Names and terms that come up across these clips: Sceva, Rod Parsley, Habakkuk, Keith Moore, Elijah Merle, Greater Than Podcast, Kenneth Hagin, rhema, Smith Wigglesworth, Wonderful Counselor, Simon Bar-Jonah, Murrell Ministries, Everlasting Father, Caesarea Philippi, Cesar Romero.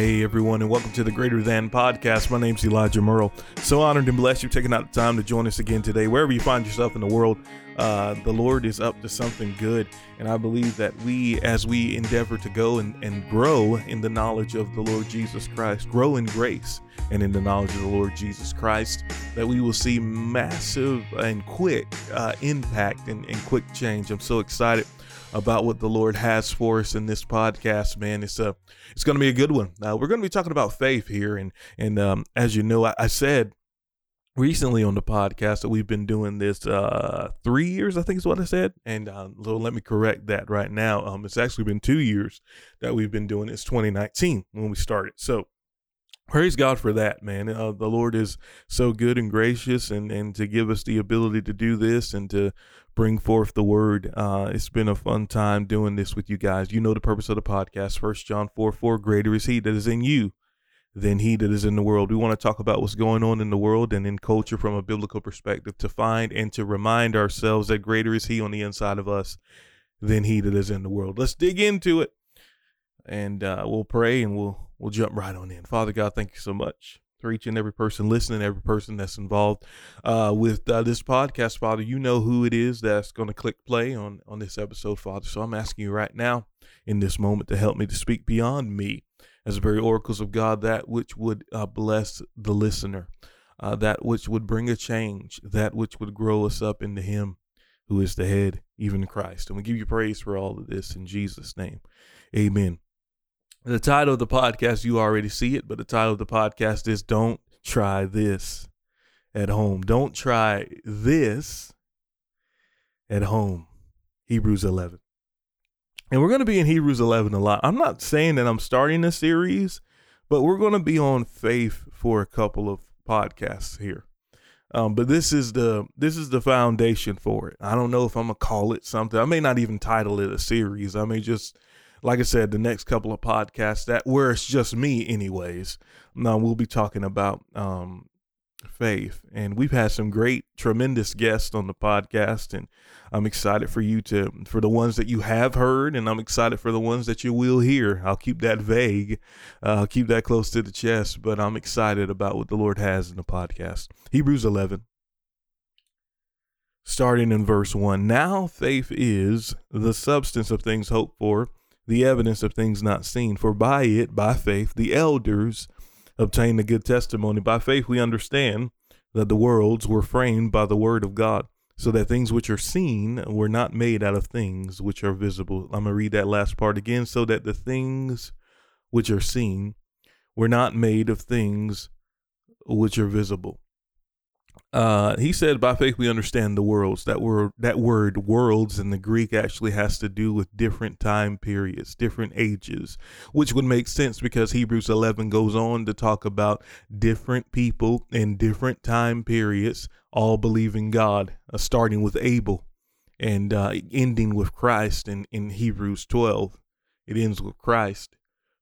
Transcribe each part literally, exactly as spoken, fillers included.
Hey everyone, and welcome to the Greater Than Podcast. My name's Elijah Merle. So honored and blessed you've taken out the time to join us again today. Wherever you find yourself in the world, uh, the Lord is up to something good. And I believe that we, as we endeavor to go and, and grow in the knowledge of the Lord Jesus Christ, grow in grace and in the knowledge of the Lord Jesus Christ, that we will see massive and quick uh, impact and, and quick change. I'm so excited about what the Lord has for us in this podcast, man. It's a, it's going to be a good one. Uh, we're going to be talking about faith here. And, and um, as you know, I, I said recently on the podcast that we've been doing this uh, three years, I think is what I said. And uh, so let me correct that right now. Um, it's actually been two years that we've been doing this, twenty nineteen when we started. So praise God for that, man. Uh, the Lord is so good and gracious and, and to give us the ability to do this and to bring forth the word. Uh, it's been a fun time doing this with you guys. You know the purpose of the podcast, First John four four, greater is he that is in you than he that is in the world. We want to talk about what's going on in the world and in culture from a biblical perspective to find and to remind ourselves that greater is he on the inside of us than he that is in the world. Let's dig into it, and uh, we'll pray and we'll We'll jump right on in. Father God, thank you so much for each and every person listening, every person that's involved uh, with uh, this podcast, Father. You know who it is that's going to click play on, on this episode, Father. So I'm asking you right now in this moment to help me to speak beyond me as the very oracles of God, that which would uh, bless the listener, uh, that which would bring a change, that which would grow us up into him who is the head, even Christ. And we give you praise for all of this in Jesus' name. Amen. The title of the podcast, you already see it, but the title of the podcast is Don't Try This at Home. Don't try this at home. Hebrews eleven. And we're going to be in Hebrews eleven a lot. I'm not saying that I'm starting a series, but we're going to be on faith for a couple of podcasts here. Um, but this is the this is the foundation for it. I don't know if I'm going to call it something. I may not even title it a series. I may just... Like I said, the next couple of podcasts that where it's just me anyways, now we'll be talking about um, faith. And we've had some great, tremendous guests on the podcast. And I'm excited for you to, for the ones that you have heard. And I'm excited for the ones that you will hear. I'll keep that vague. Uh, I'll keep that close to the chest. But I'm excited about what the Lord has in the podcast. Hebrews eleven. Starting in verse one. Now faith is the substance of things hoped for, the evidence of things not seen. For by it, by faith, the elders obtained a good testimony. By faith, we understand that the worlds were framed by the word of God, so that things which are seen were not made out of things which are visible. I'm going to read that last part again. So that the things which are seen were not made of things which are visible. Uh, he said, by faith, we understand the worlds. That word, that word worlds in the Greek actually has to do with different time periods, different ages, which would make sense because Hebrews eleven goes on to talk about different people in different time periods, all believing God, uh, starting with Abel and uh, ending with Christ. And in Hebrews twelve, it ends with Christ,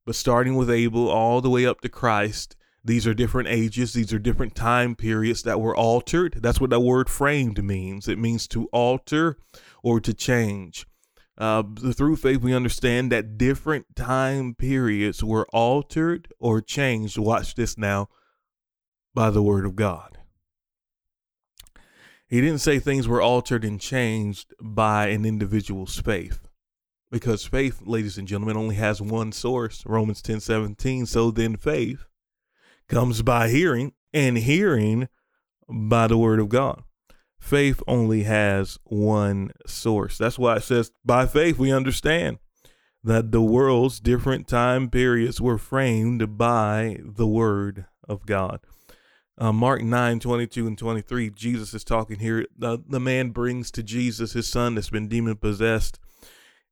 but starting with Abel all the way up to Christ. These are different ages. These are different time periods that were altered. That's what that word framed means. It means to alter or to change. Uh, through faith, we understand that different time periods were altered or changed. Watch this now, by the word of God. He didn't say things were altered and changed by an individual's faith. Because faith, ladies and gentlemen, only has one source, Romans ten seventeen. So then faith comes by hearing, and hearing by the word of God. Faith only has one source. That's why it says, by faith, we understand that the world's different time periods were framed by the word of God. Uh, Mark nine twenty-two and twenty-three, Jesus is talking here. The, the man brings to Jesus his son that's been demon possessed,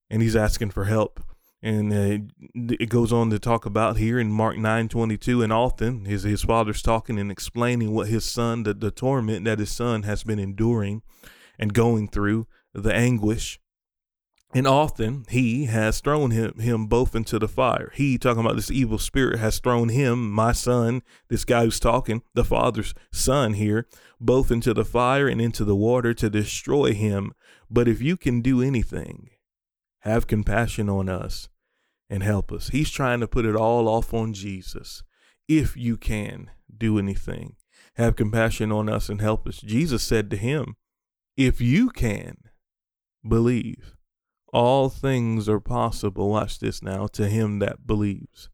and he's asking for help. And uh, it goes on to talk about here in Mark nine twenty-two, and often his, his father's talking and explaining what his son, the, the torment that his son has been enduring and going through, the anguish. And often he has thrown him, him both into the fire. He, talking about this evil spirit, has thrown him, my son, this guy who's talking, the father's son here, both into the fire and into the water to destroy him. But if you can do anything, have compassion on us and help us. He's trying to put it all off on Jesus. If you can do anything, have compassion on us and help us. Jesus said to him, if you can believe, all things are possible. Watch this now, to him that believes.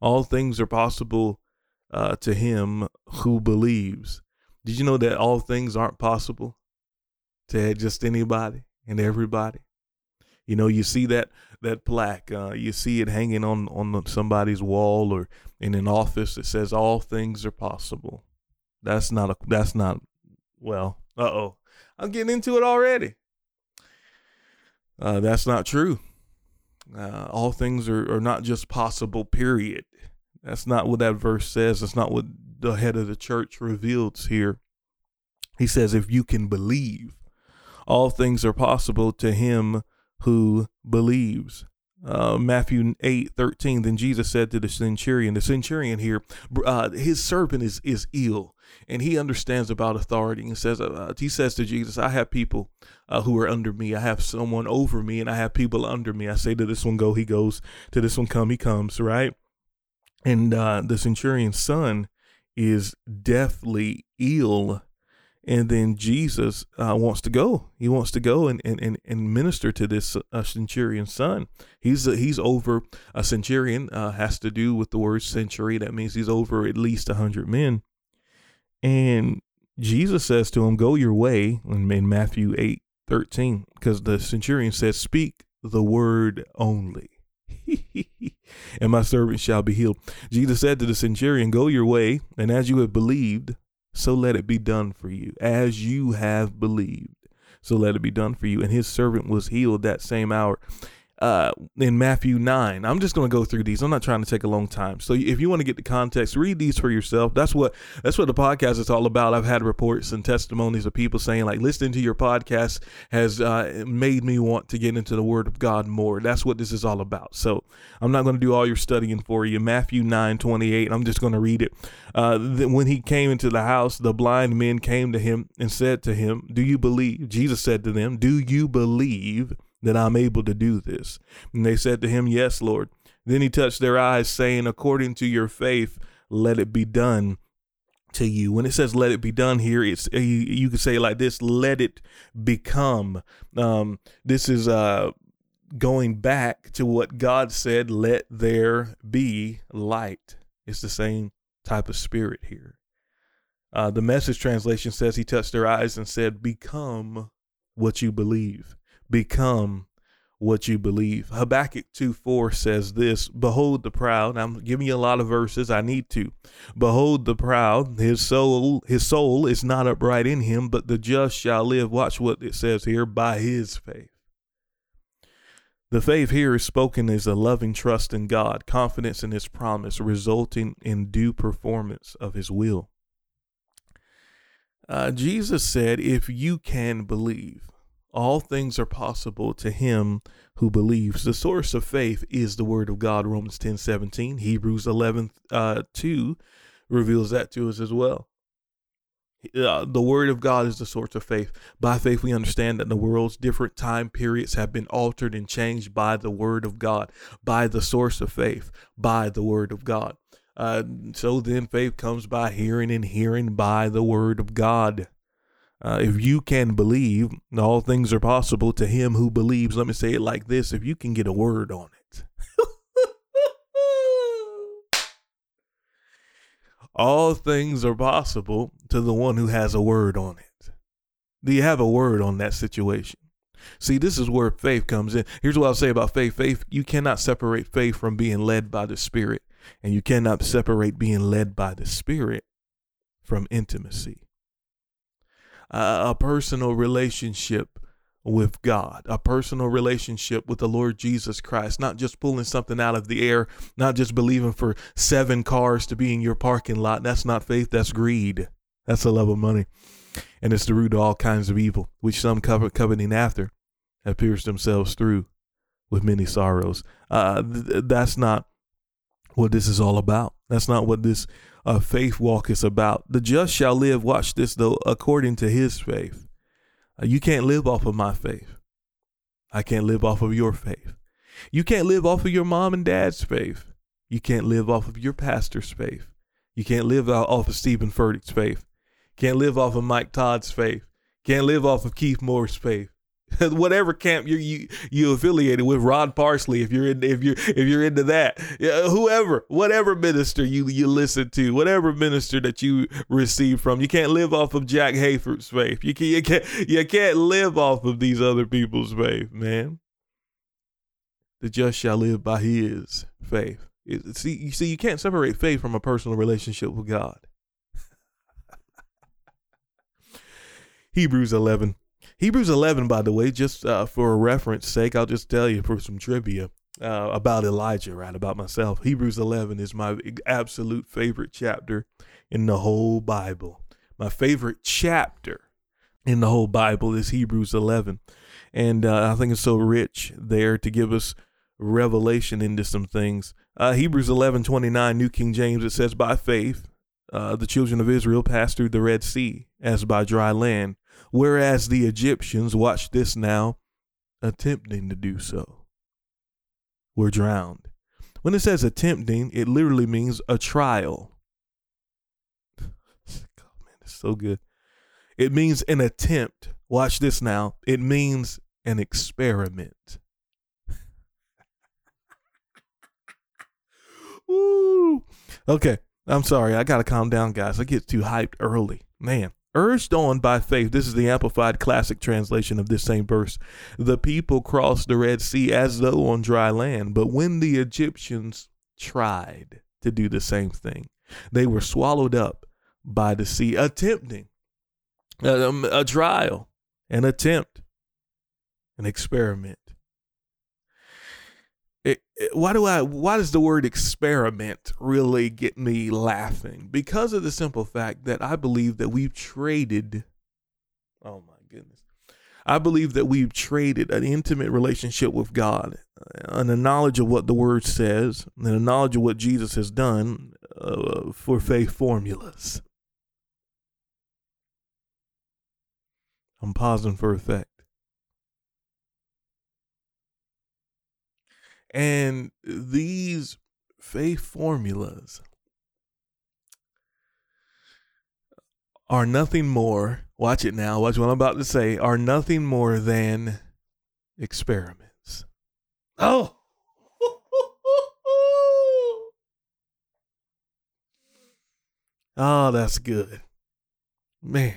All things are possible uh, to him who believes. Did you know that all things aren't possible to just anybody and everybody? You know, you see that that plaque, uh, you see it hanging on, on somebody's wall or in an office that says all things are possible. That's not, a, that's not, well, uh-oh, I'm getting into it already. Uh, that's not true. Uh, all things are, are not just possible, period. That's not what that verse says. That's not what the head of the church reveals here. He says, if you can believe, all things are possible to him who believes. Uh, Matthew eight thirteen. Then Jesus said to the centurion, the centurion here, uh, his servant is is ill, and he understands about authority, and says, uh, he says to Jesus, I have people uh, who are under me. I have someone over me, and I have people under me. I say to this one, go, he goes. To this one, come, he comes. Right. And uh, the centurion's son is deathly ill. And then Jesus uh, wants to go. He wants to go and and, and, and minister to this uh, centurion's son. He's uh, he's over a centurion uh, has to do with the word century. That means he's over at least a hundred men. And Jesus says to him, "Go your way." In Matthew eight thirteen, because the centurion says, "Speak the word only, and my servant shall be healed." Jesus said to the centurion, "Go your way, and as you have believed, so let it be done for you. As you have believed, so let it be done for you." And his servant was healed that same hour. Uh, in Matthew nine, I'm just going to go through these. I'm not trying to take a long time. So if you want to get the context, read these for yourself. That's what that's what the podcast is all about. I've had reports and testimonies of people saying, like, listening to your podcast has uh, made me want to get into the Word of God more. That's what this is all about. So I'm not going to do all your studying for you. Matthew nine twenty-eight. I'm just going to read it. Uh, then when he came into the house, the blind men came to him and said to him, "Do you believe?" Jesus said to them, "Do you believe that I'm able to do this?" And they said to him, "Yes, Lord." Then he touched their eyes, saying, "According to your faith, let it be done to you." When it says "let it be done" here, it's you, you could say it like this: "Let it become." Um, this is uh, going back to what God said: "Let there be light." It's the same type of spirit here. Uh, the Message translation says he touched their eyes and said, "Become what you believe." Become what you believe. Habakkuk two four says this: "Behold the proud." I'm giving you a lot of verses. I need to. "Behold the proud. His soul, his soul is not upright in him, but the just shall live." Watch what it says here: "By his faith." The faith here is spoken as a loving trust in God, confidence in his promise, resulting in due performance of his will. Uh, Jesus said, if you can believe, all things are possible to him who believes. The source of faith is the word of God. Romans ten seventeen, Hebrews eleven uh, two reveals that to us as well. Uh, the word of God is the source of faith. By faith, we understand that the world's different time periods have been altered and changed by the word of God, by the source of faith, by the word of God. Uh, so then faith comes by hearing, and hearing by the word of God. Uh, if you can believe, all things are possible to him who believes. Let me say it like this: if you can get a word on it, all things are possible to the one who has a word on it. Do you have a word on that situation? See, this is where faith comes in. Here's what I'll say about faith. Faith, you cannot separate faith from being led by the Spirit, and you cannot separate being led by the Spirit from intimacy. Uh, a personal relationship with God, a personal relationship with the Lord Jesus Christ, not just pulling something out of the air, not just believing for seven cars to be in your parking lot. That's not faith. That's greed. That's the love of money. And it's the root of all kinds of evil, which some coveting after have pierced themselves through with many sorrows. Uh, th- that's not what this is all about. That's not what this A faith walk is about. The just shall live. Watch this though, according to his faith. Uh, you can't live off of my faith. I can't live off of your faith. You can't live off of your mom and dad's faith. You can't live off of your pastor's faith. You can't live off of Stephen Furtick's faith. Can't live off of Mike Todd's faith. Can't live off of Keith Moore's faith. Whatever camp you you you affiliated with, Rod Parsley, if you're in, if you if you're into that, whoever, whatever minister you you listen to, whatever minister that you receive from, you can't live off of Jack Hayford's faith. You can't you can't you can't live off of these other people's faith, man. The just shall live by his faith. It, see, you see, you can't separate faith from a personal relationship with God. Hebrews eleven. Hebrews eleven, by the way, just uh, for a reference sake, I'll just tell you for some trivia uh, about Elijah, right, about myself. Hebrews eleven is my absolute favorite chapter in the whole Bible. My favorite chapter in the whole Bible is Hebrews eleven. And uh, I think it's so rich there to give us revelation into some things. Uh, Hebrews eleven twenty-nine, New King James, it says, by faith, uh, the children of Israel passed through the Red Sea as by dry land, whereas the Egyptians, watch this now, attempting to do so, were drowned. When it says attempting, it literally means a trial. God, man, it's so good. It means an attempt. Watch this now. It means an experiment. Woo. Okay, I'm sorry. I got to calm down, guys. I get too hyped early. Man. Urged on by faith, this is the Amplified Classic translation of this same verse. The people crossed the Red Sea as though on dry land, but when the Egyptians tried to do the same thing, they were swallowed up by the sea. Attempting a, a trial, an attempt, an experiment. It, it, why do I? Why does the word experiment really get me laughing? Because of the simple fact that I believe that we've traded. Oh my goodness! I believe that we've traded an intimate relationship with God, and a knowledge of what the Word says, and a knowledge of what Jesus has done, uh, for faith formulas. I'm pausing for effect. And these faith formulas are nothing more, watch it now, watch what I'm about to say, are nothing more than experiments. Oh! Oh, that's good. Man,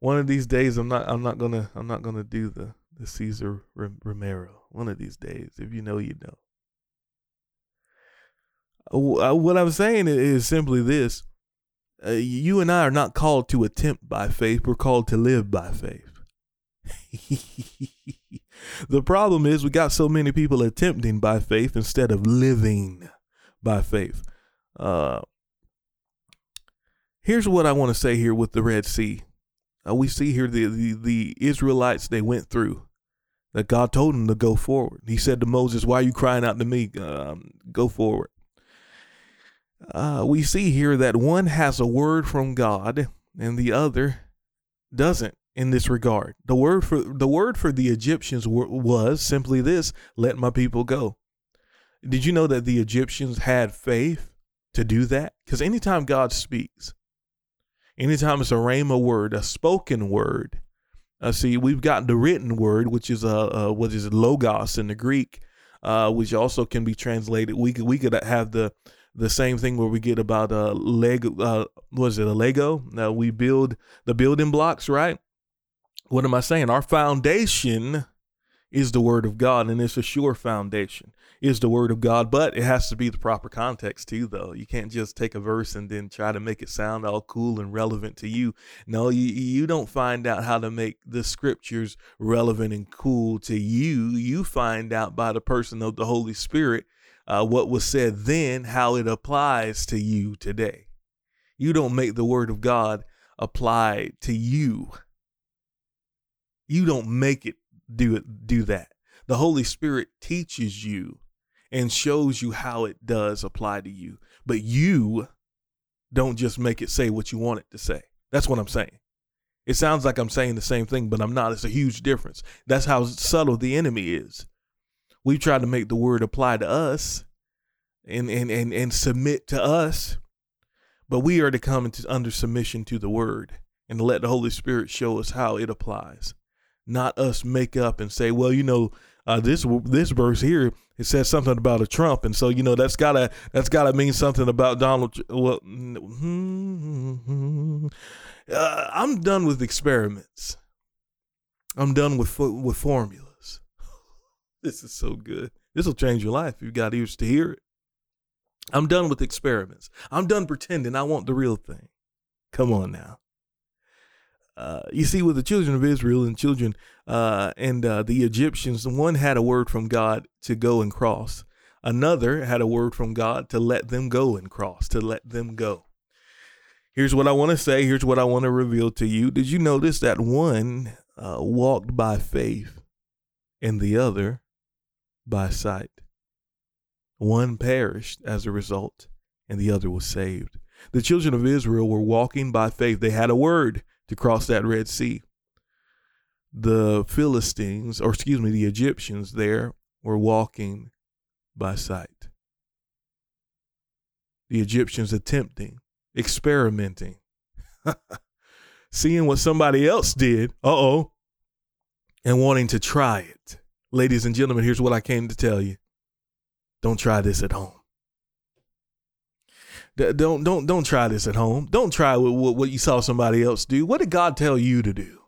one of these days I'm not I'm not going to I'm not going to do the the Cesar Romero. One of these days, if you know, you know. What I'm saying is simply this. Uh, you and I are not called to attempt by faith. We're called to live by faith. The problem is we got so many people attempting by faith instead of living by faith. Uh, here's what I want to say here with the Red Sea. Uh, we see here the, the, the Israelites, they went through. That God told him to go forward. He said to Moses, why are you crying out to me? Um, go forward. Uh, we see here that one has a word from God and the other doesn't in this regard. The word for the word for the Egyptians were, was simply this, let my people go. Did you know that the Egyptians had faith to do that? Because anytime God speaks, anytime it's a rhema word, a spoken word, Uh, see, we've got the written word, which is uh, uh, what is logos in the Greek, uh, which also can be translated. We could we could have the the same thing where we get about a Lego. Uh, was it a Lego? Now uh, we build the building blocks, right? What am I saying? Our foundation is the word of God, and it's a sure foundation is the word of God. But it has to be the proper context too, though. You can't just take a verse and then try to make it sound all cool and relevant to you. No, you, you don't find out how to make the scriptures relevant and cool to you. You find out by the person of the Holy Spirit, uh, what was said then, how it applies to you today. You don't make the word of God apply to you. You don't make it. Do it, do that. The Holy Spirit teaches you and shows you how it does apply to you, but you don't just make it say what you want it to say. That's what I'm saying. It sounds like I'm saying the same thing, but I'm not. It's a huge difference. That's how subtle the enemy is. we try to make the word apply to us and, and, and, and submit to us, but we are to come into under submission to the word and let the Holy Spirit show us how it applies, not us make up and say, well, you know, uh, this, this verse here, it says something about a Trump. And so, you know, that's gotta, that's gotta mean something about Donald. Well, uh, I'm done with experiments. I'm done with, with formulas. This is so good. This will change your life. You've got ears to hear it. I'm done with experiments. I'm done pretending. I want the real thing. Come on now. Uh, you see, with the children of Israel and children uh, and uh, the Egyptians, one had a word from God to go and cross. Another had a word from God to let them go and cross, to let them go. Here's what I want to say. Here's what I want to reveal to you. Did you notice that one uh, walked by faith and the other by sight? One perished as a result, and the other was saved. The children of Israel were walking by faith. They had a word to cross that Red Sea. The Philistines, or excuse me, the Egyptians there were walking by sight. The Egyptians attempting, experimenting, seeing what somebody else did, uh-oh, and wanting to try it. Ladies and gentlemen, here's what I came to tell you. Don't try this at home. Don't don't don't try this at home. Don't try what what you saw somebody else do. What did God tell you to do?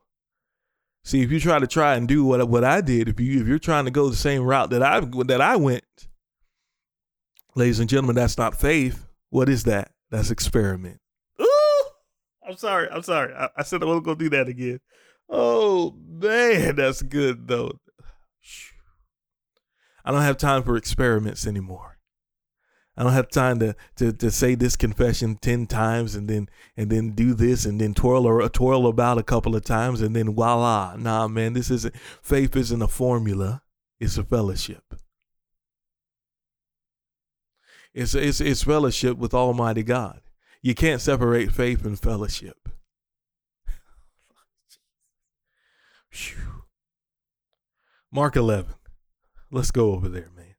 See, if you try to try and do what what I did, if you if you're trying to go the same route that I that I went, ladies and gentlemen, that's not faith. What is that? That's experiment. Ooh, I'm sorry. I'm sorry. I, I said I wasn't gonna do that again. Oh man, that's good though. I don't have time for experiments anymore. I don't have time to, to, to say this confession ten times and then and then do this and then twirl or twirl about a couple of times and then voila. Nah, man, this isn't faith isn't a formula. It's a fellowship. It's it's it's fellowship with Almighty God. You can't separate faith and fellowship. Whew. Mark eleven. Let's go over there, man.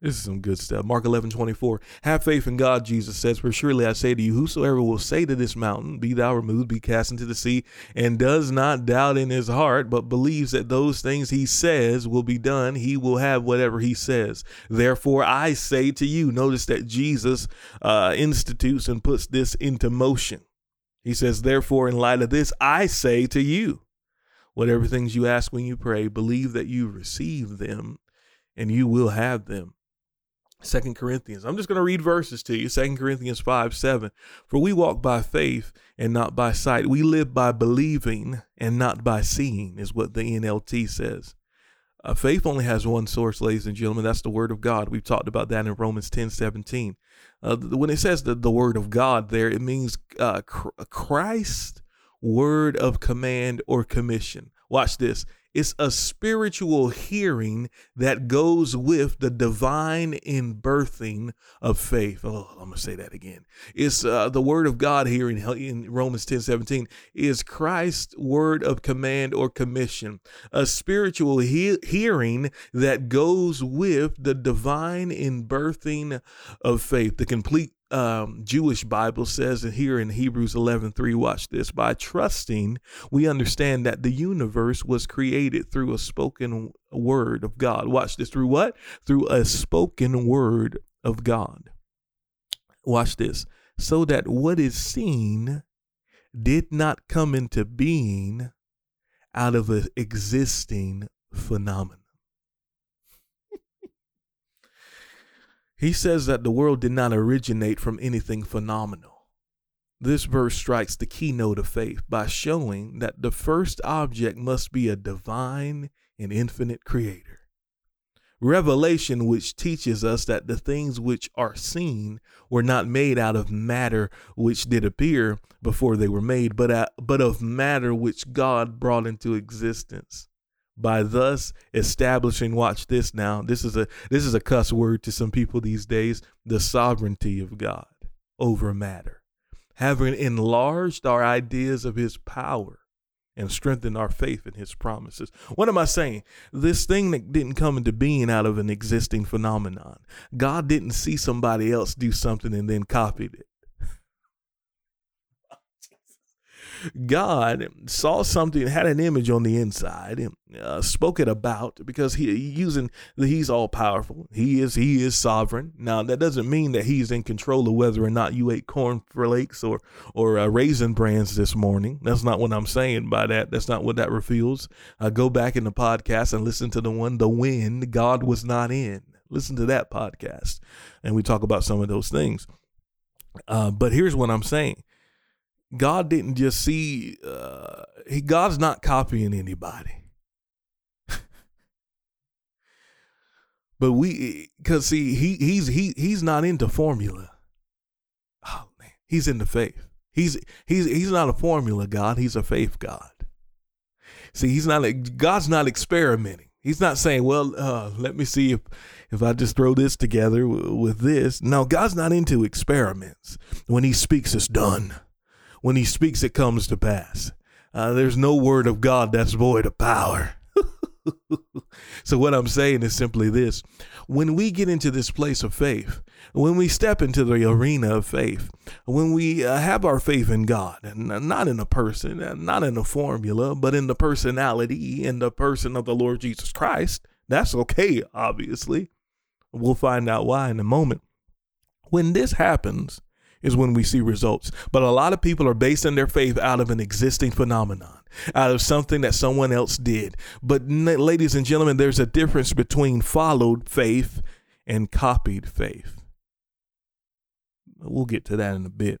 This is some good stuff. Mark eleven twenty-four. Have faith in God, Jesus says, for surely I say to you, whosoever will say to this mountain, be thou removed, be cast into the sea, and does not doubt in his heart, but believes that those things he says will be done, he will have whatever he says. Therefore, I say to you, notice that Jesus uh, institutes and puts this into motion. He says, therefore, in light of this, I say to you, whatever things you ask when you pray, believe that you receive them and you will have them. Second Corinthians. I'm just going to read verses to you. Second Corinthians five, seven. For we walk by faith and not by sight. We live by believing and not by seeing is what the N L T says. Uh, faith only has one source, ladies and gentlemen. That's the word of God. We've talked about that in Romans ten, seventeen. Uh, when it says the, the word of God there, it means uh, Christ's word of command or commission. Watch this. It's a spiritual hearing that goes with the divine in-birthing of faith. Oh, I'm going to say that again. It's uh, the word of God here in, in Romans ten, seventeen is Christ's word of command or commission, a spiritual he- hearing that goes with the divine in-birthing of faith. The complete Um, Jewish Bible says and here in Hebrews eleven three, watch this, by trusting, we understand that the universe was created through a spoken word of God. Watch this, through what? Through a spoken word of God. Watch this, so that what is seen did not come into being out of an existing phenomenon. He says that the world did not originate from anything phenomenal. This verse strikes the keynote of faith by showing that the first object must be a divine and infinite creator. Revelation, which teaches us that the things which are seen were not made out of matter which did appear before they were made, but, uh, but of matter which God brought into existence. By thus establishing, watch this now, this is a this is a cuss word to some people these days, the sovereignty of God over matter, having enlarged our ideas of his power and strengthen our faith in his promises. What am I saying? This thing that didn't come into being out of an existing phenomenon. God didn't see somebody else do something and then copied it. God saw something, had an image on the inside, and uh, spoke it about, because he using the, he's all powerful. He is he is sovereign. Now, that doesn't mean that he's in control of whether or not you ate cornflakes or or uh, raisin brands this morning. That's not what I'm saying by that. That's not what that reveals. Uh, go back in the podcast and listen to the one, the when God was not in. Listen to that podcast, and we talk about some of those things. Uh, but here's what I'm saying. God didn't just see, uh, he, God's not copying anybody. But we, because see, he he's he he's not into formula. Oh man, he's into faith. He's he's he's not a formula God. He's a faith God. See, he's not. God's not experimenting. He's not saying, well, uh, let me see if if I just throw this together w- with this. No, God's not into experiments. When he speaks, it's done. When he speaks, it comes to pass. Uh, there's no word of God that's void of power. So what I'm saying is simply this. When we get into this place of faith, when we step into the arena of faith, when we uh, have our faith in God, and not in a person, and not in a formula, but in the personality and the person of the Lord Jesus Christ, that's okay, obviously. We'll find out why in a moment. When this happens, is when we see results. But a lot of people are basing their faith out of an existing phenomenon, out of something that someone else did. But ladies and gentlemen, there's a difference between followed faith and copied faith. We'll get to that in a bit.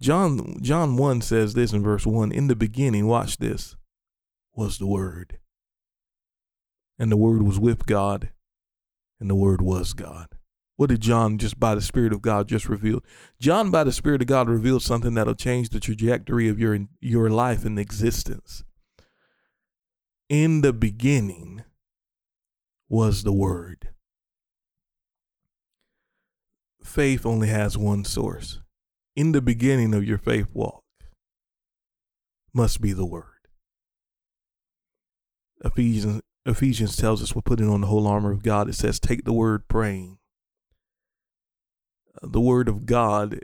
John, John one says this in verse one, in the beginning, watch this, was the Word. And the Word was with God, and the Word was God. What did John, just by the Spirit of God, just reveal? John, by the Spirit of God, revealed something that'll change the trajectory of your your life and existence. In the beginning was the Word. Faith only has one source. In the beginning of your faith walk must be the Word. Ephesians, Ephesians tells us we're putting on the whole armor of God. It says, take the Word praying. The Word of God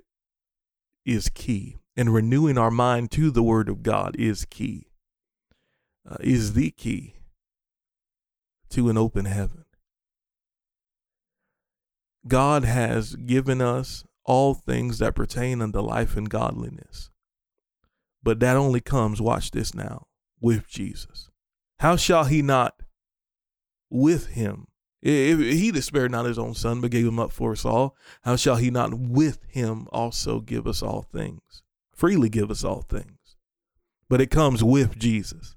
is key, and renewing our mind to the Word of God is key, uh, is the key to an open heaven. God has given us all things that pertain unto life and godliness, but that only comes, watch this now, with Jesus. How shall he not with him? If he that spared not his own son, but gave him up for us all, how shall he not with him also give us all things? Freely give us all things. But it comes with Jesus.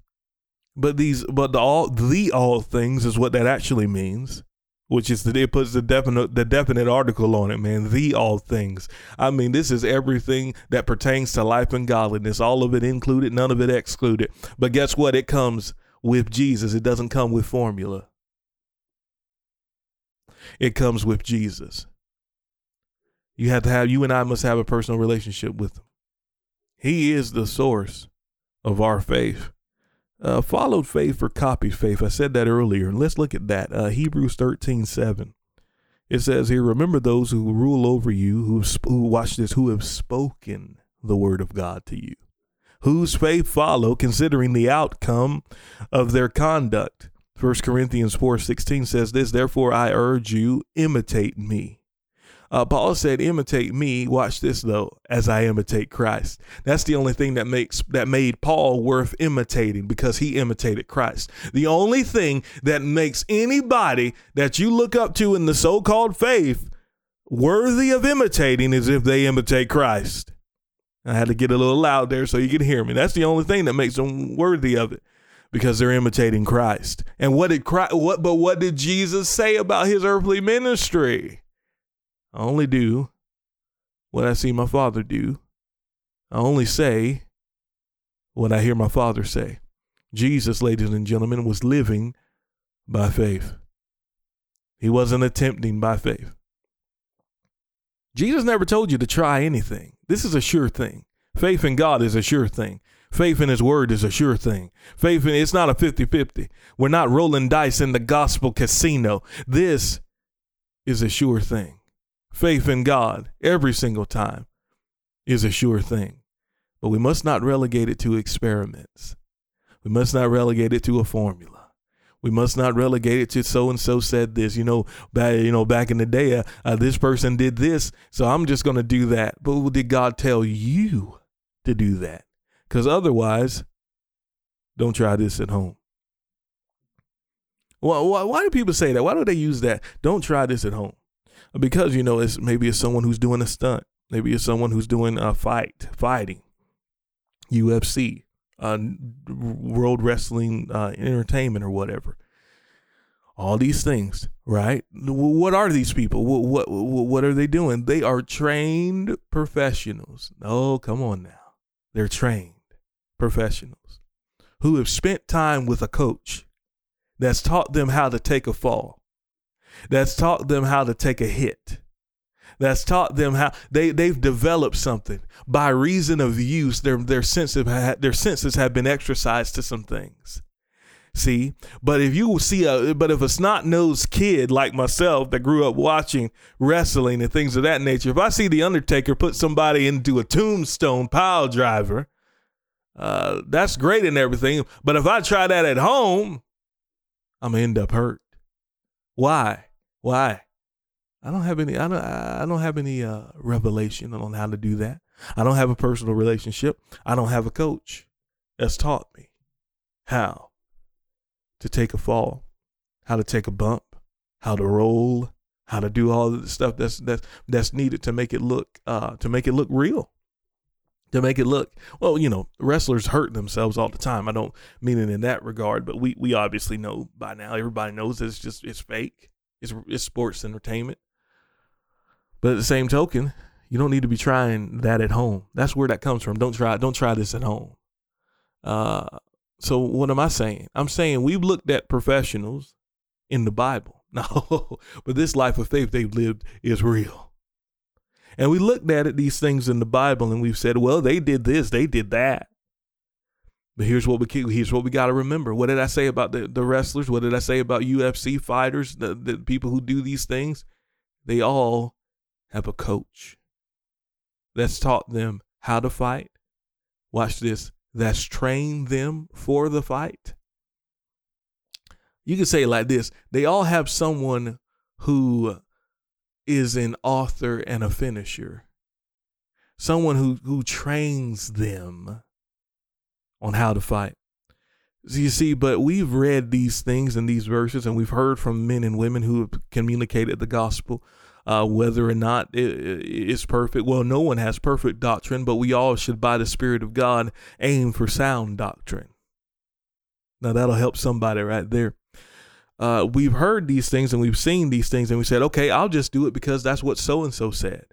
But these, but the all, the all things is what that actually means, which is that it puts the definite, the definite article on it, man. The all things. I mean, this is everything that pertains to life and godliness. All of it included, none of it excluded. But guess what? It comes with Jesus. It doesn't come with formula. It comes with Jesus. You have to have, you and I must have a personal relationship with him. He is the source of our faith. Uh, followed faith or copied faith. I said that earlier. Let's look at that. Uh, Hebrews thirteen seven. It says here, remember those who rule over you, who, who watch this, who have spoken the word of God to you, whose faith follow, considering the outcome of their conduct. First Corinthians four sixteen says this, therefore I urge you, imitate me. Uh, Paul said, imitate me. Watch this, though, as I imitate Christ. That's the only thing that makes that made Paul worth imitating, because he imitated Christ. The only thing that makes anybody that you look up to in the so-called faith worthy of imitating is if they imitate Christ. I had to get a little loud there so you can hear me. That's the only thing that makes them worthy of it. Because they're imitating Christ. And what did Christ, what, but what did Jesus say about his earthly ministry? I only do what I see my Father do. I only say what I hear my Father say. Jesus, ladies and gentlemen, was living by faith. He wasn't attempting by faith. Jesus never told you to try anything. This is a sure thing. Faith in God is a sure thing. Faith in his word is a sure thing. Faith in it's not a fifty-fifty. We're not rolling dice in the gospel casino. This is a sure thing. Faith in God every single time is a sure thing. But we must not relegate it to experiments. We must not relegate it to a formula. We must not relegate it to so-and-so said this, you know, back, you know, back in the day, uh, uh, this person did this, so I'm just going to do that. But did God tell you to do that? Because otherwise, don't try this at home. Why, why, why do people say that? Why do they use that? Don't try this at home. Because, you know, it's maybe it's someone who's doing a stunt. Maybe it's someone who's doing a fight, fighting, U F C. Uh, world wrestling uh, entertainment or whatever, all these things, right? What are these people? What, what what are they doing? They are trained professionals. Oh, come on now. They're trained professionals who have spent time with a coach that's taught them how to take a fall, that's taught them how to take a hit, that's taught them how they, they've developed something by reason of use. Their, their sense of, their senses have been exercised to some things. See, but if you see a, but if a snot-nosed kid like myself that grew up watching wrestling and things of that nature, if I see the Undertaker put somebody into a tombstone pile driver, uh, that's great and everything. But if I try that at home, I'm gonna end up hurt. Why? Why? I don't have any, I don't, I don't have any uh, revelation on how to do that. I don't have a personal relationship. I don't have a coach that's taught me how to take a fall, how to take a bump, how to roll, how to do all of the stuff that's, that's, that's needed to make it look, uh, to make it look real, to make it look, well, you know, wrestlers hurt themselves all the time. I don't mean it in that regard, but we, we obviously know by now, everybody knows it's just, it's fake. It's, it's sports entertainment. But at the same token, you don't need to be trying that at home. That's where that comes from. Don't try. Don't try this at home. Uh, so what am I saying? I'm saying we've looked at professionals in the Bible. No, but this life of faith they've lived is real. And we looked at it, these things in the Bible, and we've said, well, they did this, they did that. But here's what we keep, here's what we got to remember. What did I say about the, the wrestlers? What did I say about U F C fighters? The, the people who do these things, they all have a coach that's taught them how to fight. Watch this. That's trained them for the fight. You can say it like this. They all have someone who is an author and a finisher. Someone who, who trains them on how to fight. So you see, but we've read these things in these verses, and we've heard from men and women who have communicated the gospel. Uh, whether or not it, it's perfect. Well, no one has perfect doctrine, but we all should, by the Spirit of God, aim for sound doctrine. Now that'll help somebody right there. Uh, we've heard these things and we've seen these things and we said, okay, I'll just do it because that's what so-and-so said.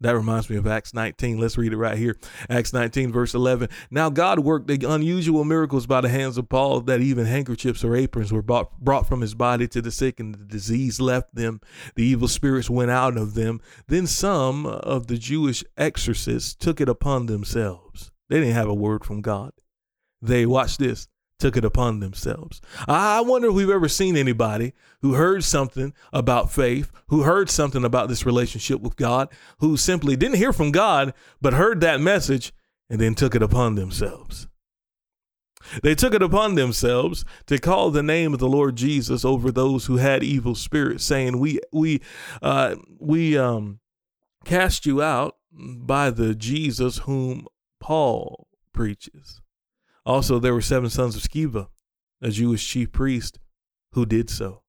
That reminds me of Acts nineteen. Let's read it right here. Acts nineteen, verse eleven. Now God worked the unusual miracles by the hands of Paul, that even handkerchiefs or aprons were bought, brought from his body to the sick, and the disease left them. The evil spirits went out of them. Then some of the Jewish exorcists took it upon themselves. They didn't have a word from God. They, watch this, took it upon themselves. I wonder if we've ever seen anybody who heard something about faith, who heard something about this relationship with God, who simply didn't hear from God, but heard that message and then took it upon themselves. They took it upon themselves to call the name of the Lord Jesus over those who had evil spirits, saying, we, we, uh, we, um, cast you out by the Jesus whom Paul preaches. Also, there were seven sons of Sceva, a Jewish chief priest, who did so.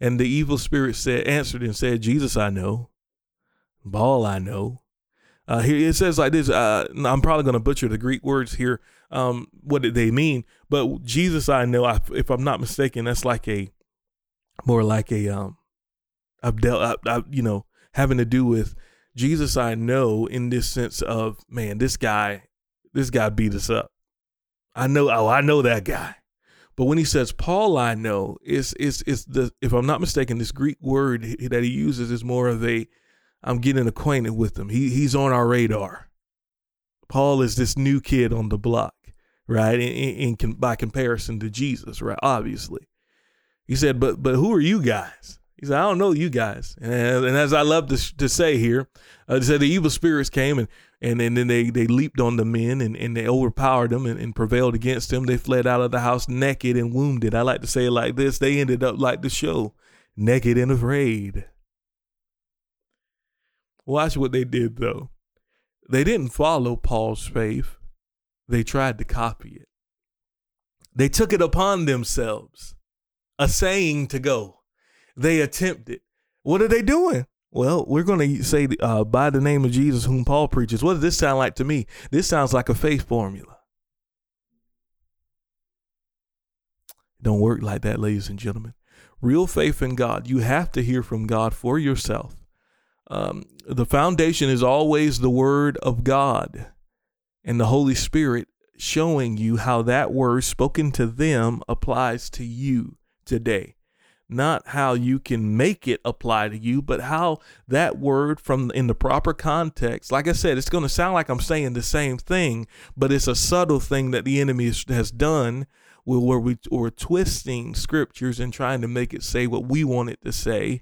And the evil spirit said, answered and said, Jesus, I know. Baal, I know. Uh, here it says like this. Uh, I'm probably going to butcher the Greek words here. Um, what did they mean? But Jesus, I know. I, if I'm not mistaken, that's like a more like a um, I've dealt, I, I, you know, having to do with Jesus, I know, in this sense of, man, this guy, this guy beat us up. I know, oh, I know that guy. But when he says Paul, I know, it's, it's, it's the, if I'm not mistaken, this Greek word that he uses is more of a, I'm getting acquainted with him. He, he's on our radar. Paul is this new kid on the block. right? In, in, in by comparison to Jesus, right? Obviously. He said, but but who are you guys? He said, I don't know you guys. And, and as I love to, to say here, uh, said the evil spirits came and and, and then they, they leaped on the men and, and they overpowered them and, and prevailed against them. They fled out of the house naked and wounded. I like to say it like this. They ended up like the show, naked and afraid. Watch what they did, though. They didn't follow Paul's faith. They tried to copy it. They took it upon themselves, a saying to go. They attempted. What are they doing? Well, we're going to say uh, by the name of Jesus, whom Paul preaches. What does this sound like to me? This sounds like a faith formula. It don't work like that, ladies and gentlemen. Real faith in God. You have to hear from God for yourself. Um, the foundation is always the Word of God and the Holy Spirit showing you how that word spoken to them applies to you today. Not how you can make it apply to you, but how that word from in the proper context. Like I said, it's going to sound like I'm saying the same thing, but it's a subtle thing that the enemy has done where we, we're twisting scriptures and trying to make it say what we want it to say.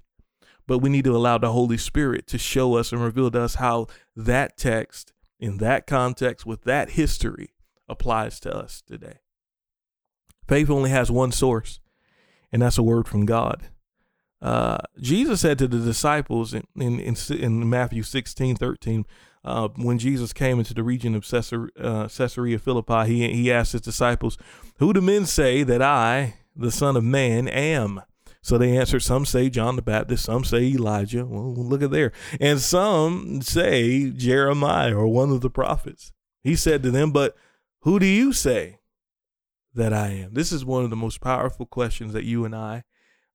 But we need to allow the Holy Spirit to show us and reveal to us how that text in that context with that history applies to us today. Faith only has one source, and that's a word from God. Uh, Jesus said to the disciples in, in, in, in Matthew sixteen thirteen, uh, when Jesus came into the region of Caesarea, uh, Caesarea Philippi, he, he asked his disciples, who do men say that I, the Son of Man, am? So they answered, some say John the Baptist, some say Elijah. Well, look at there. And some say Jeremiah or one of the prophets. He said to them, but who do you say that I am? This is one of the most powerful questions that you and I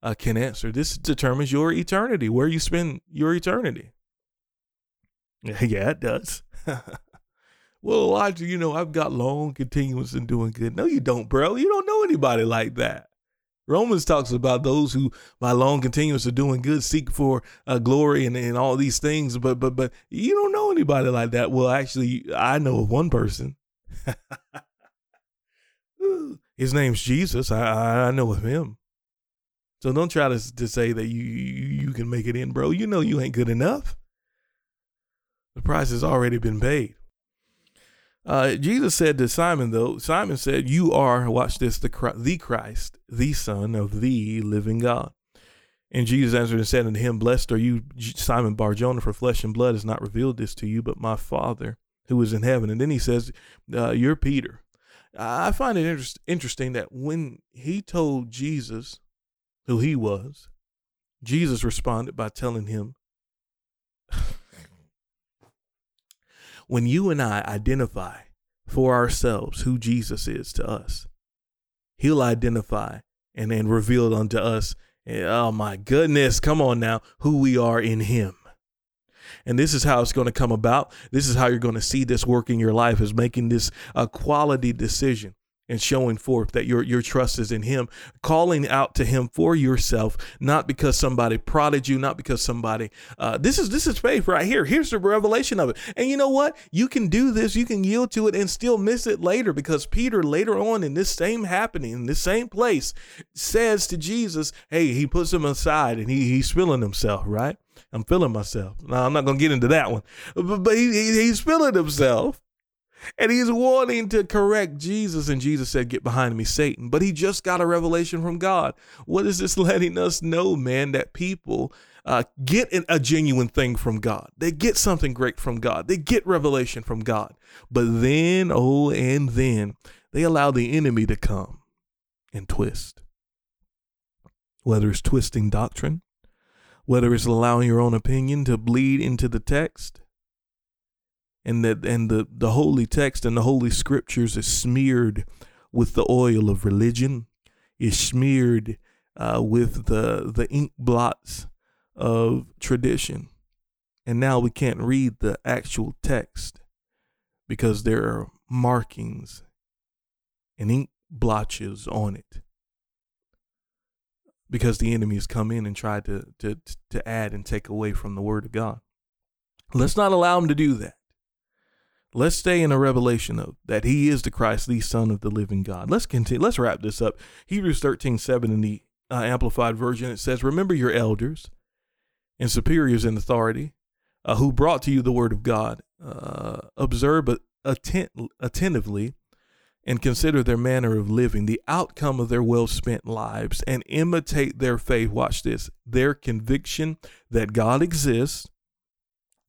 uh, can answer. This determines your eternity, where you spend your eternity. Yeah, it does. Well, Elijah, you know, I've got long continuance in doing good. No, you don't, bro. You don't know anybody like that. Romans talks about those who by long continuance of doing good seek for uh, glory and, and all these things. But but but you don't know anybody like that. Well, actually, I know of one person. His name's Jesus. I, I know of him. So don't try to, to say that you, you you can make it in, bro. You know you ain't good enough. The price has already been paid. Uh, Jesus said to Simon, though, Simon said, you are, watch this, the Christ, the Christ, the Son of the living God. And Jesus answered and said unto him, blessed are you, Simon Bar-Jonah, for flesh and blood has not revealed this to you, but my Father who is in heaven. And then he says, uh, you're Peter. I find it inter- interesting that when he told Jesus who he was, Jesus responded by telling him, when you and I identify for ourselves who Jesus is to us, he'll identify and then reveal unto us, oh my goodness, come on now, who we are in him. And this is how it's going to come about. This is how you're going to see this work in your life, is making this a quality decision and showing forth that your your trust is in him, calling out to him for yourself, not because somebody prodded you, not because somebody, uh, this is this is faith right here. Here's the revelation of it. And you know what? You can do this. You can yield to it and still miss it later, because Peter later on in this same happening, in this same place, says to Jesus, hey, he puts him aside and he he's feeling himself, right? I'm feeling myself. Now, I'm not going to get into that one, but, but he, he, he's feeling himself. And he's wanting to correct Jesus. And Jesus said, get behind me, Satan. But he just got a revelation from God. What is this letting us know, man, that people uh, get an, a genuine thing from God. They get something great from God. They get revelation from God. But then, oh, and then they allow the enemy to come and twist. Whether it's twisting doctrine, whether it's allowing your own opinion to bleed into the text. And that and the, the holy text and the holy scriptures is smeared with the oil of religion, is smeared uh, with the, the ink blots of tradition. And now we can't read the actual text because there are markings and ink blotches on it, because the enemy has come in and tried to, to, to add and take away from the word of God. Let's not allow him to do that. Let's stay in the revelation, though, that he is the Christ, the Son of the living God. Let's continue. Let's wrap this up. Hebrews thirteen seven in the uh, Amplified Version, it says, remember your elders and superiors in authority uh, who brought to you the word of God. Uh, observe atten- attentively and consider their manner of living, the outcome of their well-spent lives, and imitate their faith. Watch this, their conviction that God exists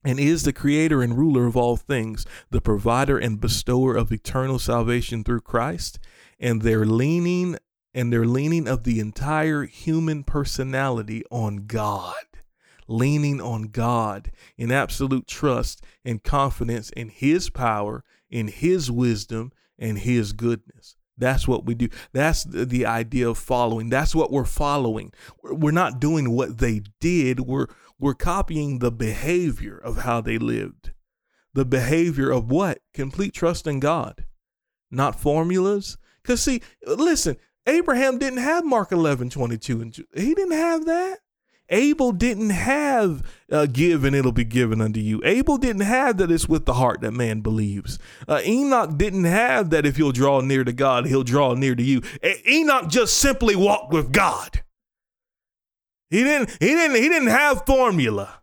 and is the creator and ruler of all things, the provider and bestower of eternal salvation through Christ, and their leaning and their leaning of the entire human personality on God, leaning on God in absolute trust and confidence in his power, in his wisdom, and his goodness. That's what we do. That's the idea of following. That's what we're following. We're not doing what they did. We're We're copying the behavior of how they lived. The behavior of what? Complete trust in God, not formulas. Because see, listen, Abraham didn't have Mark eleven twenty-two, and he didn't have that. Abel didn't have uh, give and it'll be given unto you. Abel didn't have that it's with the heart that man believes. Uh, Enoch didn't have that if you'll draw near to God, he'll draw near to you. E- Enoch just simply walked with God. He didn't, he didn't, he didn't have formula.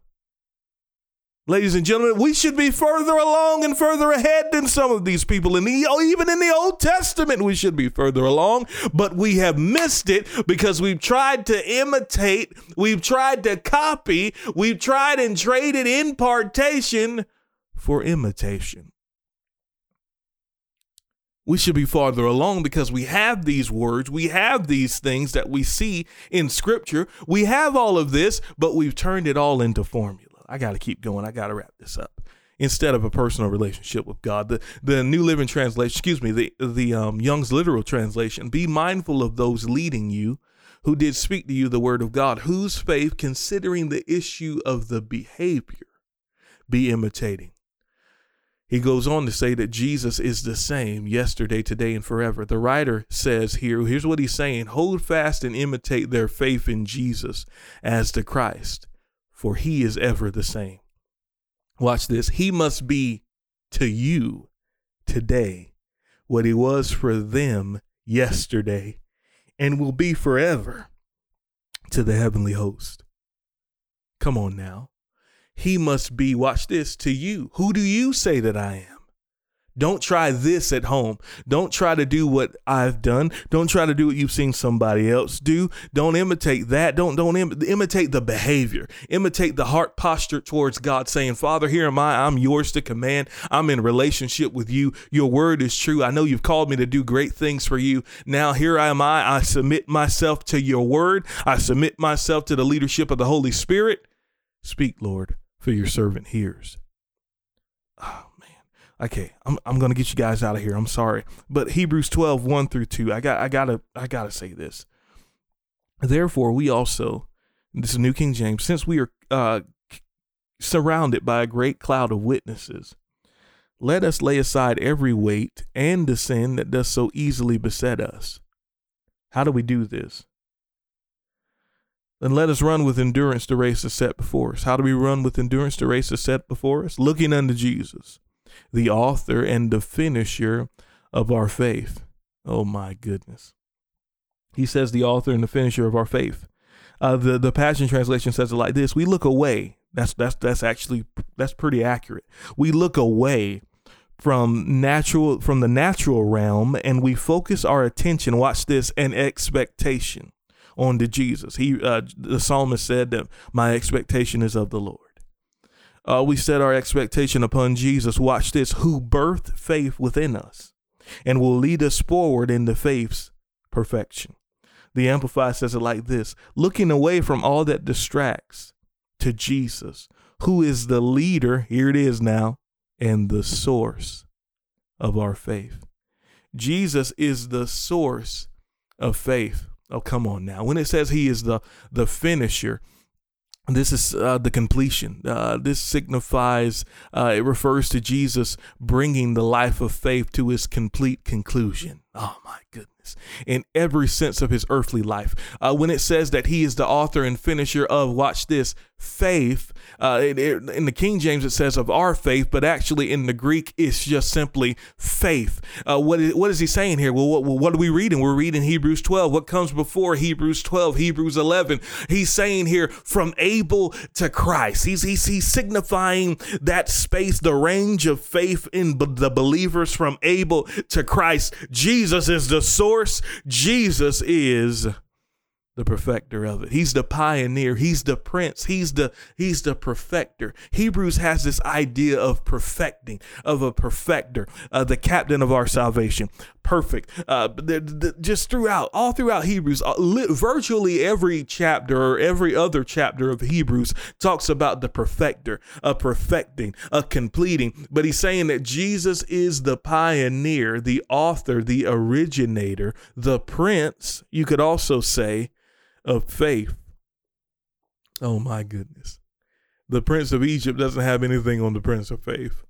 Ladies and gentlemen, we should be further along and further ahead than some of these people. And the, even in the Old Testament, we should be further along, but we have missed it because we've tried to imitate, we've tried to copy, we've tried and traded impartation for imitation. We should be farther along because we have these words. We have these things that we see in scripture. We have all of this, but we've turned it all into formula. I got to keep going. I got to wrap this up. Instead of a personal relationship with God, the, the New Living Translation, excuse me, the, the um, Young's Literal Translation, be mindful of those leading you who did speak to you the word of God, whose faith, considering the issue of the behavior, be imitating. He goes on to say that Jesus is the same yesterday, today, and forever. The writer says here, here's what he's saying, hold fast and imitate their faith in Jesus as the Christ, for he is ever the same. Watch this. He must be to you today what he was for them yesterday and will be forever to the heavenly host. Come on now. He must be, watch this, to you. Who do you say that I am? Don't try this at home. Don't try to do what I've done. Don't try to do what you've seen somebody else do. Don't imitate that. Don't don't Im- imitate the behavior. Imitate the heart posture towards God, saying, Father, here am I. I'm yours to command. I'm in relationship with you. Your word is true. I know you've called me to do great things for you. Now here am I. I submit myself to your word. I submit myself to the leadership of the Holy Spirit. Speak, Lord. For your servant hears. Oh man. Okay. I'm I'm going to get you guys out of here. I'm sorry. But Hebrews twelve one through two, I got, I gotta, I gotta say this. Therefore we also, this is New King James, since we are uh, surrounded by a great cloud of witnesses, let us lay aside every weight and the sin that does so easily beset us. How do we do this? Then let us run with endurance the race that's set before us. How do we run with endurance the race that's set before us? Looking unto Jesus, the author and the finisher of our faith. Oh, my goodness. He says the author and the finisher of our faith. Uh, the, the Passion Translation says it like this. We look away. That's that's that's actually that's pretty accurate. We look away from natural from the natural realm, and we focus our attention. Watch this, and expectation. On to Jesus. He, uh, the psalmist said that my expectation is of the Lord. Uh, we set our expectation upon Jesus. Watch this, who birthed faith within us and will lead us forward into faith's perfection. The Amplified says it like this, looking away from all that distracts to Jesus, who is the leader. Here it is now. And the source of our faith. Jesus is the source of faith. Oh, come on now. When it says he is the the finisher, this is uh, the completion. Uh, this signifies, uh, it refers to Jesus bringing the life of faith to its complete conclusion. Oh my goodness. In every sense of his earthly life. Uh, when it says that he is the author and finisher of, watch this, faith, uh, it, it, in the King James, it says of our faith, but actually in the Greek, it's just simply faith. Uh, what, is, what is he saying here? Well, what, what are we reading? We're reading Hebrews twelve. What comes before Hebrews twelve, Hebrews eleven? He's saying here from Abel to Christ. He's, he's, he's signifying that space, the range of faith in b- the believers from Abel to Christ. Jesus is the source. Jesus is the perfecter of it. He's the pioneer. He's the prince. He's the he's the perfecter. Hebrews has this idea of perfecting, of a perfecter, uh, the captain of our salvation. Perfect. Uh, the, the, just throughout, all throughout Hebrews, uh, li- virtually every chapter or every other chapter of Hebrews talks about the perfecter, a perfecting, a completing. But he's saying that Jesus is the pioneer, the author, the originator, the prince, you could also say, of faith. Oh my goodness. The prince of Egypt doesn't have anything on the prince of faith.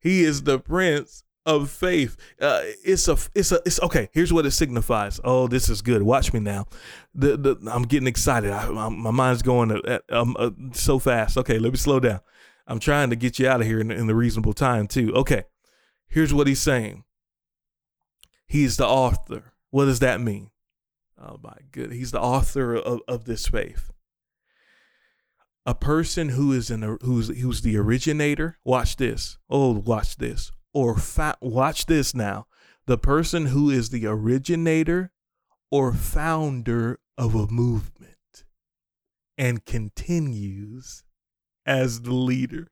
He is the prince of faith. Uh, it's a, it's a, it's okay. Here's what it signifies. Oh, this is good. Watch me now. The, the I'm getting excited. I, I, my mind's going at, um, uh, so fast. Okay. Let me slow down. I'm trying to get you out of here in, in the reasonable time too. Okay. Here's what he's saying. He's the author. What does that mean? Oh my good. He's the author of, of this faith. A person who is in a, who's, who's the originator. Watch this. Oh, watch this. Or fa- watch this now, the person who is the originator or founder of a movement and continues as the leader.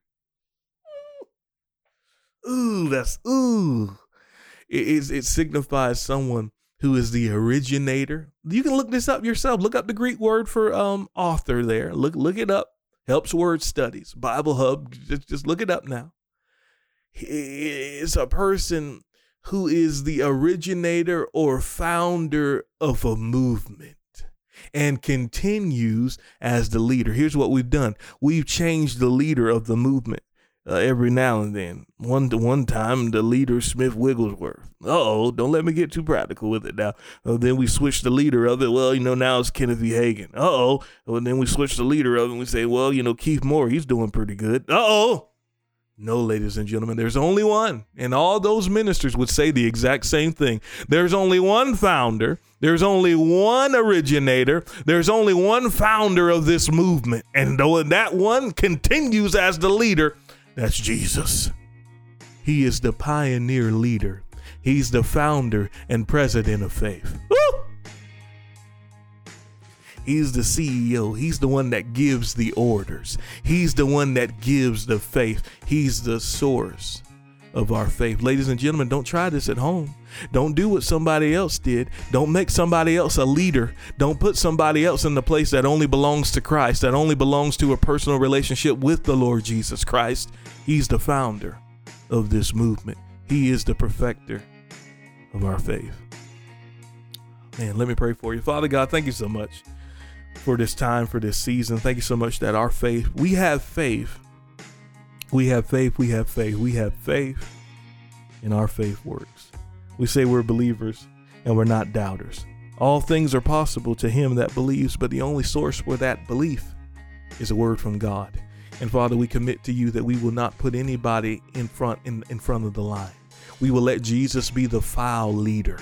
Ooh, that's ooh. It, it, it signifies someone who is the originator. You can look this up yourself. Look up the Greek word for um author there. Look, look it up. Helps Word Studies, Bible Hub. Just, just look it up now. Is a person who is the originator or founder of a movement and continues as the leader. Here's what we've done. We've changed the leader of the movement uh, every now and then. One one time, the leader, Smith Wigglesworth. Uh-oh, don't let me get too practical with it now. Uh, then we switch the leader of it. Well, you know, now it's Kenneth Hagin. Uh-oh. And then we switch the leader of it and we say, well, you know, Keith Moore, he's doing pretty good. Uh-oh. No, ladies and gentlemen, there's only one. And all those ministers would say the exact same thing. There's only one founder. There's only one originator. There's only one founder of this movement. And though that one continues as the leader, that's Jesus. He is the pioneer leader. He's the founder and president of faith. Woo! He's the C E O. He's the one that gives the orders. He's the one that gives the faith. He's the source of our faith. Ladies and gentlemen, don't try this at home. Don't do what somebody else did. Don't make somebody else a leader. Don't put somebody else in the place that only belongs to Christ, that only belongs to a personal relationship with the Lord Jesus Christ. He's the founder of this movement. He is the perfecter of our faith. Man, let me pray for you. Father God, thank you so much for this time, for this season. Thank you so much that our faith, we have faith. We have faith. We have faith. We have faith, and our faith works. We say we're believers and we're not doubters. All things are possible to him that believes, but the only source for that belief is a word from God. And Father, we commit to you that we will not put anybody in front, in, in front of the line. We will let Jesus be the file leader.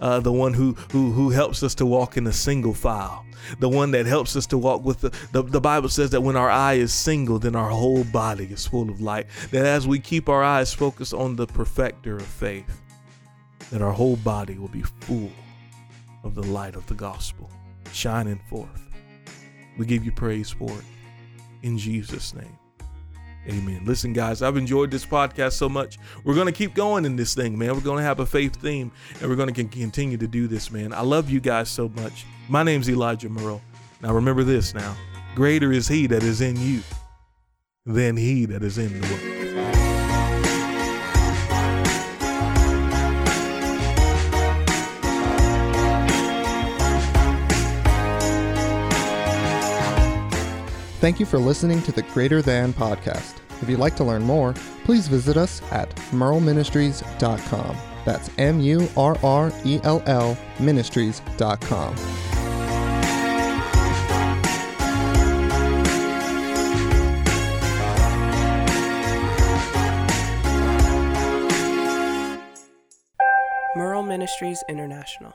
Uh, the one who, who who helps us to walk in a single file, the one that helps us to walk with the, the, the Bible says that when our eye is single, then our whole body is full of light, that as we keep our eyes focused on the perfecter of faith, that our whole body will be full of the light of the gospel shining forth. We give you praise for it in Jesus' name. Amen. Listen, guys, I've enjoyed this podcast so much. We're going to keep going in this thing, man. We're going to have a faith theme, and we're going to continue to do this, man. I love you guys so much. My name's Elijah Merle. Now, remember this now. Greater is he that is in you than he that is in the world. Thank you for listening to the Greater Than Podcast. If you'd like to learn more, please visit us at murrell ministries dot com. That's M U R R E L L ministries dot com. Murrell Ministries International.